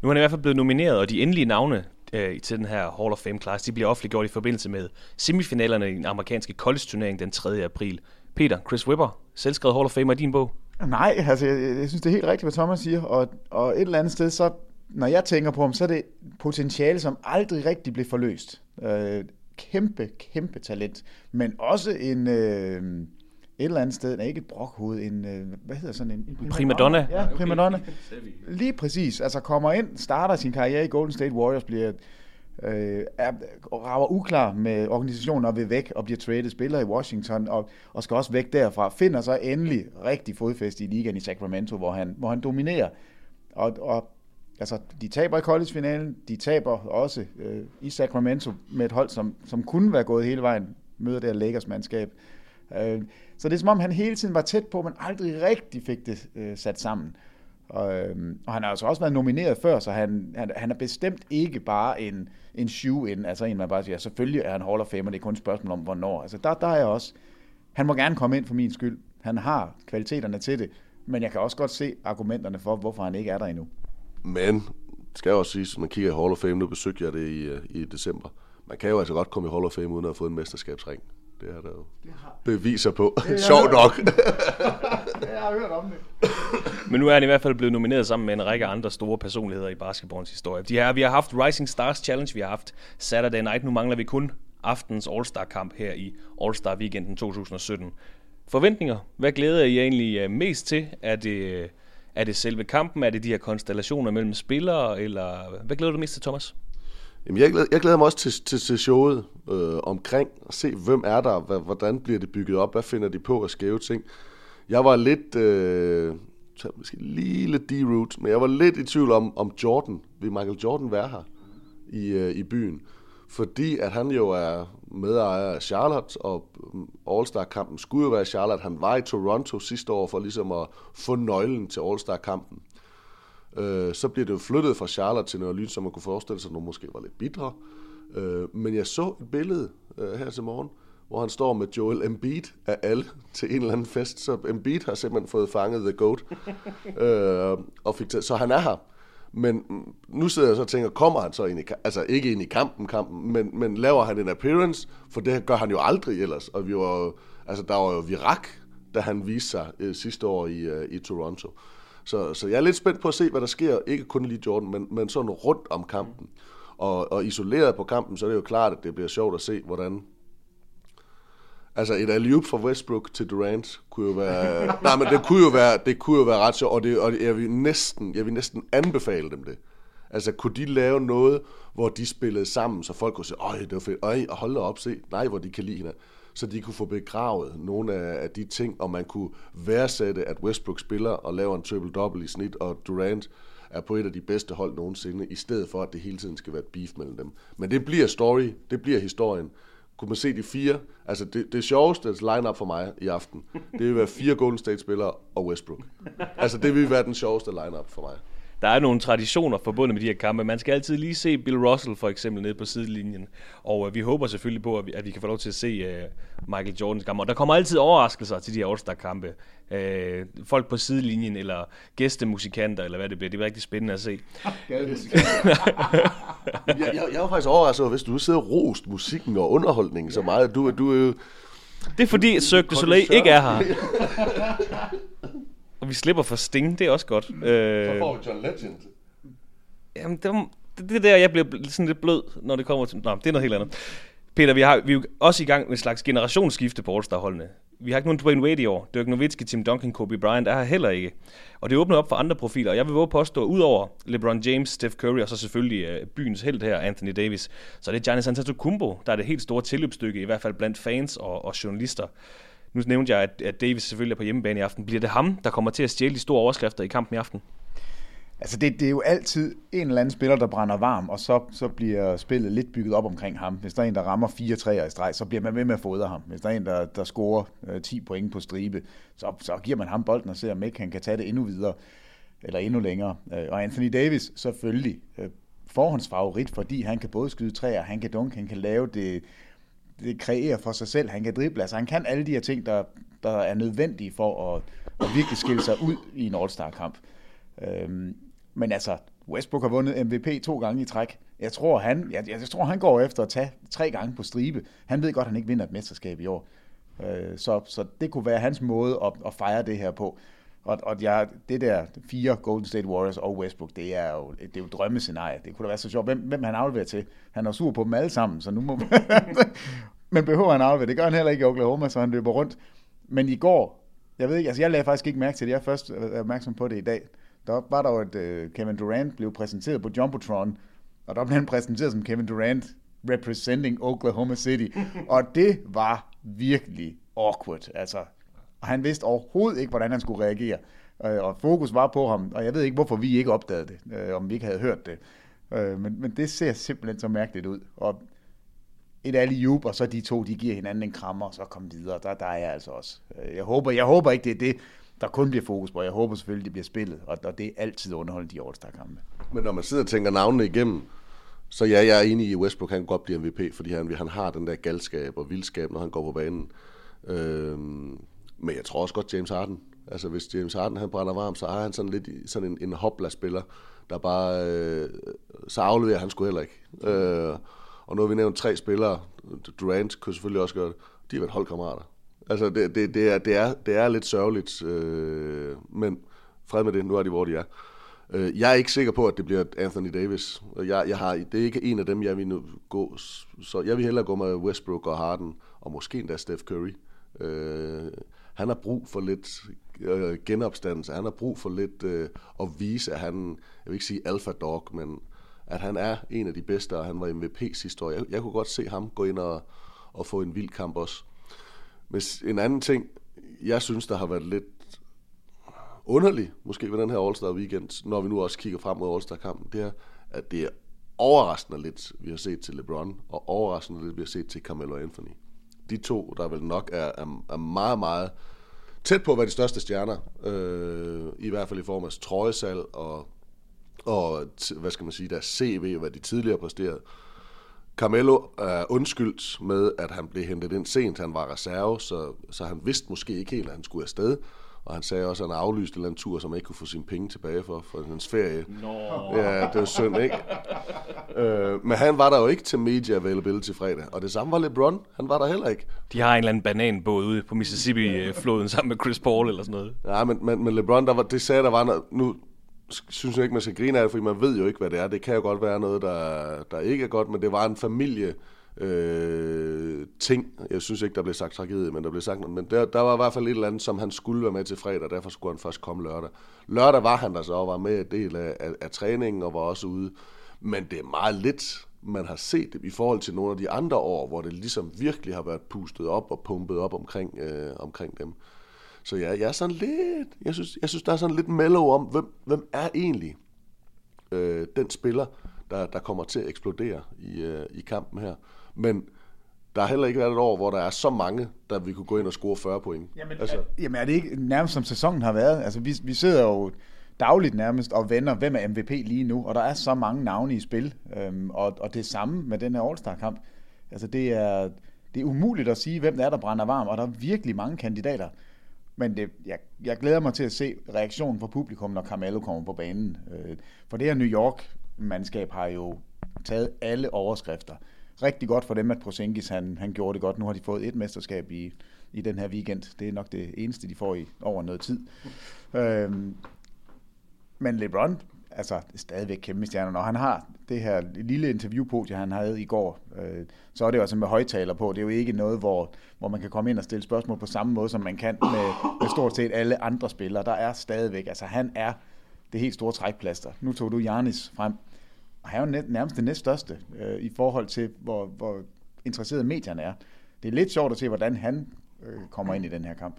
Nu er han i hvert fald blevet nomineret, og de endelige navne øh, til den her Hall of Fame-klasse, de bliver offentliggjort i forbindelse med semifinalerne i den amerikanske college-turnering den tredje april. Peter, Chris Webber, selvskrevet Hall of Famer i din bog? Nej, altså jeg, jeg synes, det er helt rigtigt, hvad Thomas siger, og, og et eller andet sted, så når jeg tænker på ham, så er det potentiale, som aldrig rigtig blev forløst. Øh, kæmpe, kæmpe talent, men også en, øh, et eller andet sted, ikke et brokhoved, en, hvad hedder sådan en... en primadonna. Ja, okay. Primadonna. Lige præcis, altså kommer ind, starter sin karriere i Golden State Warriors, bliver... Øh, er, rager uklar med organisationen og vil væk og bliver traded spiller i Washington og, og skal også væk derfra, finder så endelig rigtig fodfæste i ligaen i Sacramento, hvor han, hvor han dominerer og, og altså, de taber i collegefinalen, de taber også øh, i Sacramento med et hold som, som kunne være gået hele vejen, møder der Lakers-mandskab, øh, så det er som om han hele tiden var tæt på, men aldrig rigtig fik det øh, sat sammen. Og, og han har altså også været nomineret før, så han, han, han er bestemt ikke bare en, en shoe-in, altså en, man bare siger, selvfølgelig er han Hall of Fame, og det er kun et spørgsmål om, hvornår. Altså der, der er jeg også, han må gerne komme ind for min skyld, han har kvaliteterne til det, men jeg kan også godt se argumenterne for, hvorfor han ikke er der endnu. Men, skal jeg også sige, når man kigger i Hall of Fame, nu besøgte jeg det i, i december, man kan jo altså godt komme i Hall of Fame, uden at have fået en mesterskabsring. Det er der jo beviser på. Sjovt nok. Jeg har hørt om det. Men nu er han i hvert fald blevet nomineret sammen med en række andre store personligheder i basketballens historie. De her, vi har haft Rising Stars Challenge, vi har haft Saturday Night. Nu mangler vi kun aftens All-Star-kamp her i All-Star-weekenden to tusind sytten. Forventninger? Hvad glæder I egentlig mest til? Er det, er det selve kampen? Er det de her konstellationer mellem spillere? Eller hvad glæder du mest til, Thomas? Jamen, jeg, glæder, jeg glæder mig også til, til, til showet øh, omkring at se, hvem er der, hvad, hvordan bliver det bygget op, hvad finder de på af skæve ting. Jeg var lidt, øh, måske lige lidt D-root, men jeg var lidt i tvivl om, om Jordan, vil Michael Jordan være her i, øh, i byen? Fordi at han jo er medejer af Charlotte, og All-Star-kampen skulle jo være Charlotte. Han var i Toronto sidste år for ligesom at få nøglen til All-Star-kampen. Så bliver det jo flyttet fra Charlotte til New Orleans, som man kunne forestille sig, at nogen måske var lidt bitre. Men jeg så et billede her til morgen, hvor han står med Joel Embiid af alle til en eller anden fest. Så Embiid har simpelthen fået fanget The Goat, og fik t- så han er her. Men nu sidder jeg så og tænker, kommer han så ind i kampen? Altså ikke ind i kampen, kampen men, men laver han en appearance? For det gør han jo aldrig ellers. Og vi var, altså, der var jo virak, da han viste sig sidste år i, i Toronto. Så, så jeg er lidt spændt på at se, hvad der sker, ikke kun lige Jordan, men, men sådan rundt om kampen. Og, og isoleret på kampen, så er det jo klart, at det bliver sjovt at se, hvordan... Altså et alley-oop fra Westbrook til Durant kunne jo være... Nej, men det kunne jo være, det kunne jo være ret sjovt, og, det, og jeg, vil næsten, jeg vil næsten anbefale dem det. Altså kunne de lave noget, hvor de spillede sammen, så folk kunne sige, øj, det var fedt, øj, hold da op, se, nej, hvor de kan lide hinanden. Så de kunne få begravet nogle af de ting, og man kunne værdsætte, at Westbrook spiller og laver en triple-double i snit, og Durant er på et af de bedste hold nogensinde, i stedet for, at det hele tiden skal være et beef mellem dem. Men det bliver story, det bliver historien. Kunne man se de fire? Altså det, det sjoveste line-up for mig i aften, det vil være fire Golden State-spillere og Westbrook. Altså det vil være den sjoveste line-up for mig. Der er nogle traditioner forbundet med de her kampe. Man skal altid lige se Bill Russell for eksempel nede på sidelinjen. Og øh, vi håber selvfølgelig på, at vi, at vi kan få lov til at se øh, Michael Jordans kampe. Og der kommer altid overraskelser til de her All-Star-kampe. Øh, folk på sidelinjen, eller gæstemusikanter, eller hvad det bliver. Det bliver rigtig spændende at se. Jeg var faktisk overrasket, hvis du sidder rost musikken og underholdningen så meget. Du, du, øh, det er fordi, at Cirque du Soleil ikke er her. Og vi slipper for Sting, det er også godt. Så får vi John Legend. Jamen, det er, det er der, jeg bliver sådan lidt blød, når det kommer til... Nå, det er noget helt andet. Peter, vi, har, vi er jo også i gang med en slags generationsskifte på All-Star-holdene. Vi har ikke nogen Dwayne Wade i år. Dirk Nowitzki, Tim Duncan, Kobe Bryant er her heller ikke. Og det åbner op for andre profiler. Og jeg vil våge påstå, at udover LeBron James, Steph Curry og så selvfølgelig byens helt her, Anthony Davis, så er det Giannis Antetokounmpo, der er det helt store tilløbsstykke, i hvert fald blandt fans og, og journalister. Nu nævnte jeg, at Davis selvfølgelig er på hjemmebane i aften. Bliver det ham, der kommer til at stjæle de store overskrifter i kampen i aften? Altså det, det er jo altid en eller anden spiller, der brænder varm, og så, så bliver spillet lidt bygget op omkring ham. Hvis der er en, der rammer fire treer i streg, så bliver man ved med at fodre ham. Hvis der er en, der, der scorer øh, ti point på stribe, så, så giver man ham bolden og ser, om ikke han kan tage det endnu videre, eller endnu længere. Og Anthony Davis selvfølgelig øh, forhåndsfavorit, fordi han kan både skyde treer, han kan dunke, han kan lave det... det kreerer for sig selv, han kan drible, altså han kan alle de her ting, der, der er nødvendige for at, at virkelig skille sig ud i en All-Star-kamp. Øhm, men altså, Westbrook har vundet M V P to gange i træk. Jeg tror, han, jeg, jeg tror, han går efter at tage tre gange på stribe. Han ved godt, han ikke vinder et mesterskab i år. Øh, så, så det kunne være hans måde at, at fejre det her på. Og, og jeg, det der fire Golden State Warriors og Westbrook, det er jo, det er jo et drømmescenarie. Det kunne da være så sjovt. Hvem, hvem han afleverer til? Han er sur på dem alle sammen, så nu må man... Men behøver han afleverer? Det gør han heller ikke i Oklahoma, så han løber rundt. Men i går, jeg ved ikke, altså jeg lagde faktisk ikke mærke til det, jeg er først opmærksom på det i dag. Der var der jo, at uh, Kevin Durant blev præsenteret på Jumbotron, og der blev han præsenteret som Kevin Durant representing Oklahoma City, og det var virkelig awkward, altså. Og han vidste overhovedet ikke, hvordan han skulle reagere, øh, og fokus var på ham, og jeg ved ikke, hvorfor vi ikke opdagede det, øh, om vi ikke havde hørt det. Øh, men, men det ser simpelthen så mærkeligt ud, og et alley-oop, og så de to, de giver hinanden en krammer, og så kom videre, der, der er jeg altså også. Jeg håber, jeg håber ikke, det er det, der kun bliver fokus på, jeg håber selvfølgelig, det bliver spillet, og, og det er altid underholdende de All-Star-kampe. Men når man sidder og tænker navnene igennem, så ja, jeg er enig i, Westbrook, han godt bliver M V P, fordi han, han har den der galskab og vildskab, når han går på banen. Øhm, men jeg tror også godt James Harden. Altså hvis James Harden han brænder varm, så har han sådan lidt sådan en, en hopla-spiller, der bare, øh, så afleverer han sgu heller ikke. Øh, og nu har vi nævnt tre spillere, Durant kunne selvfølgelig også gøre det, de har været holdkammerater. Altså det, det, det, er, det, er, det er lidt sørgeligt, øh, men fred med det, nu er de hvor de er. Jeg er ikke sikker på, at det bliver Anthony Davis. Jeg, jeg har, det er ikke en af dem, jeg vil nu gå. Så jeg vil hellere gå med Westbrook og Harden, og måske endda Steph Curry. Øh, han har brug for lidt øh, genopstandelse. Han har brug for lidt øh, at vise, at han, jeg vil ikke sige alpha dog, men at han er en af de bedste, og han var M V P sidste år. Jeg, jeg kunne godt se ham gå ind og, og få en vild kamp også. Men en anden ting, jeg synes, der har været lidt underligt, måske ved den her All-Star Weekend, når vi nu også kigger frem mod All-Star-kampen, det er, at det er overraskende lidt, vi har set til LeBron, og overraskende lidt, vi har set til Carmelo Anthony. De to, der vel nok er, er, er meget, meget tæt på at være de største stjerner, øh, i hvert fald i form af trøjesalg og, og hvad skal man sige, deres C V, hvad de tidligere præsterede. Carmelo er undskyldt med, at han blev hentet ind sent, han var reserve, så, så han vidste måske ikke helt, at han skulle afsted. Og han sagde også, at han aflyste en eller anden tur, som ikke kunne få sine penge tilbage for, for hans ferie. No. Ja, det var synd, ikke? Øh, men han var der jo ikke til media availability til fredag. Og det samme var LeBron, han var der heller ikke. De har en eller anden bananbåd ude på Mississippi-floden sammen med Chris Paul eller sådan noget. Ja, men, men, men LeBron, der var, det sagde, der var noget. Nu synes jeg ikke, man skal grine af det, fordi man ved jo ikke, hvad det er. Det kan jo godt være noget, der, der ikke er godt, men det var en familie... Øh, ting. Jeg synes ikke, der blev sagt tragedie, men der blev sagt noget. Men der, der var i hvert fald et eller andet, som han skulle være med til fredag, derfor skulle han først komme lørdag. Lørdag var han der så, og var med en del af, af, af træningen, og var også ude. Men det er meget lidt, man har set det i forhold til nogle af de andre år, hvor det ligesom virkelig har været pustet op og pumpet op omkring, øh, omkring dem. Så ja, jeg er sådan lidt, jeg synes, jeg synes der er sådan lidt mellow om, hvem, hvem er egentlig øh, den spiller, der, der kommer til at eksplodere i, øh, i kampen her. Men der har heller ikke været et år, hvor der er så mange, der vi kunne gå ind og score fyrre point. Jamen, altså. er, jamen er det ikke nærmest som sæsonen har været? Altså vi, vi sidder jo dagligt nærmest og vender, hvem er M V P lige nu? Og der er så mange navne i spil. Øhm, og, og det samme med den her All-Star-kamp. Altså det er, det er umuligt at sige, hvem der er, der brænder varm. Og der er virkelig mange kandidater. Men det, jeg, jeg glæder mig til at se reaktionen fra publikum, når Carmelo kommer på banen. Øh, for det her New York-mandskab har jo taget alle overskrifter. Rigtig godt for dem, at Porzingis, han, han gjorde det godt. Nu har de fået et mesterskab i, i den her weekend. Det er nok det eneste, de får i over noget tid. Øhm, men LeBron, altså stadigvæk kæmpe stjerner. Når han har det her lille interviewpodie, han havde i går, øh, så er det jo altså med højtaler på. Det er jo ikke noget, hvor, hvor man kan komme ind og stille spørgsmål på samme måde, som man kan med, med stort set alle andre spillere. Der er stadigvæk, altså han er det helt store trækplaster. Nu tog du Giannis frem. Og han er jo nærmest det næststørste øh, i forhold til, hvor, hvor interesserede medierne er. Det er lidt sjovt at se, hvordan han øh, kommer ind i den her kamp.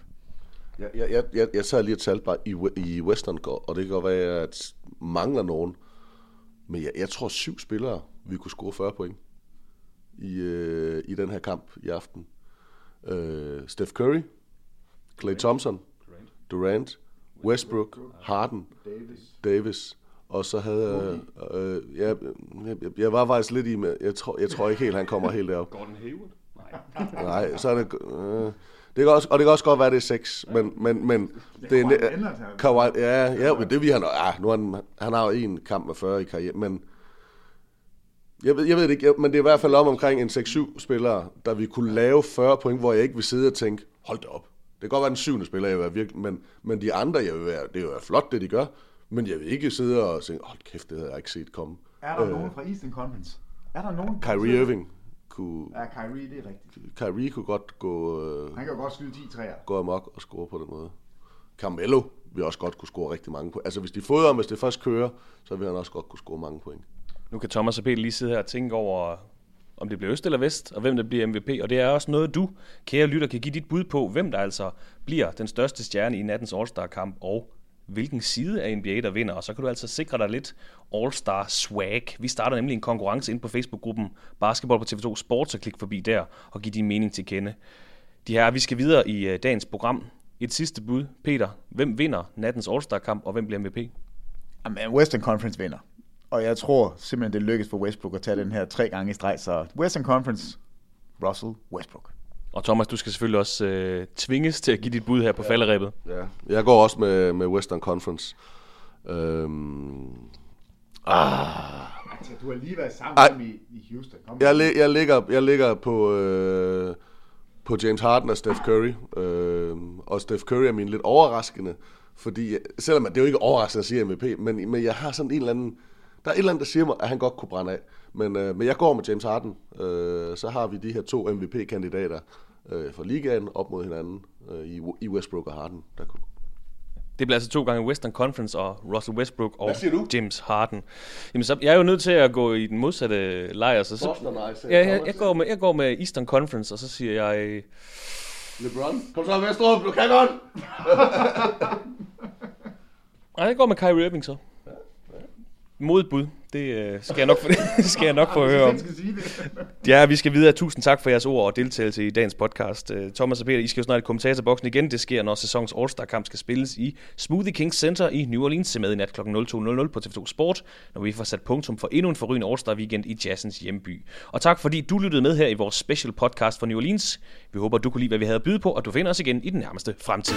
Jeg, jeg, jeg, jeg sad lige og talte bare i, i Western, og det kan godt være, at mangler nogen. Men jeg, jeg tror syv spillere, vi kunne score fyrre point i, øh, i den her kamp i aften. Øh, Steph Curry, Klay Thompson, Durant, Durant Westbrook, Harden, Davis, Davis. Og så havde okay. øh, jeg, jeg, jeg var faktisk lidt i med, jeg tror, jeg tror ikke helt, han kommer helt derop. Gordon Hayward? Nej. Nej, så er det, øh, det kan også, og det kan også godt være, det er seks, men, men, men det, det er en, Kawhi, ja, ja, men det vi han, ah, nu har han, han har jo en kamp med fyrre i karriere, men jeg ved, jeg ved det ikke, jeg, men det er i hvert fald om omkring en seks syv spillere, der vi kunne lave fyrre point, hvor jeg ikke vil sidde og tænke, hold da op, det kan godt være den syvende spiller, jeg vil være virkelig, men, men de andre, jeg vil være, det er jo flot, det de gør. Men jeg vil ikke sidde og tænke, åh, kæft, det havde jeg ikke set komme. Er der øh, nogen fra Eastern Conference? Er der nogen? Kyrie Irving kunne... Ja, Kyrie, det er rigtigt. Kyrie kunne godt gå... Øh, han kan godt skyde ti træer. Gå amok og score på den måde. Carmelo vil også godt kunne score rigtig mange point. Altså hvis de fodrer, hvis det først kører, så vil han også godt kunne score mange point. Nu kan Thomas og Peter lige sidde her og tænke over, om det bliver øst eller vest, og hvem der bliver M V P. Og det er også noget, du, kære lytter, kan give dit bud på, hvem der altså bliver den største stjerne i nattens All-Star-kamp, og hvilken side af N B A, der vinder. Og så kan du altså sikre dig lidt All-Star-swag. Vi starter nemlig en konkurrence ind på Facebook-gruppen Basketball på T V to Sports, og klik forbi der og giv din mening til kende. De her, vi skal videre i dagens program. Et sidste bud, Peter. Hvem vinder nattens All-Star-kamp, og hvem bliver M V P? Jamen, Western Conference vinder. Og jeg tror simpelthen, det lykkes for Westbrook at tage den her tre gange i streg. Så Western Conference, Russell Westbrook. Og Thomas, du skal selvfølgelig også øh, tvinges til at give dit bud her på ja. falderæbet. Ja, jeg går også med, med Western Conference. Øhm. Ah. Altså, du har lige været sammen i, i Houston. Jeg, li- jeg, ligger, jeg ligger på... Øh, på James Harden og Steph Curry. Øh, og Steph Curry er min lidt overraskende, fordi, selvom det er jo ikke overraskende at sige M V P, men, men jeg har sådan en eller anden, der er et eller andet, der siger mig, at han godt kunne brænde af. Men, øh, men jeg går med James Harden. Øh, så har vi de her to M V P-kandidater øh, fra ligaen op mod hinanden øh, i, i Westbrook og Harden. Der kunne... Det bliver altså to gange Western Conference og Russell Westbrook og James Harden. Jamen, så jeg er jo nødt til at gå i den modsatte lejr. Så, så, ja, jeg, jeg, går med, jeg går med Eastern Conference, og så siger jeg... LeBron? Kom så, Westrup, du kan godt! Nej, jeg går med Kyrie Irving så. Modbud, det skal jeg nok få, skal jeg nok få at høre om. Ja, vi skal videre. Tusind tak for jeres ord og deltagelse i dagens podcast. Thomas og Peter, I skal jo snart i kommentatorboksen igen. Det sker, når sæsonens All-Star-kamp skal spilles i Smoothie King Center i New Orleans. Se med i nat klokken to på T V to Sport, når vi får sat punktum for endnu en forrygende All-Star-weekend i jazzens hjemby. Og tak fordi du lyttede med her i vores special podcast for New Orleans. Vi håber, du kunne lide, hvad vi havde at byde på, og du finder os igen i den nærmeste fremtid.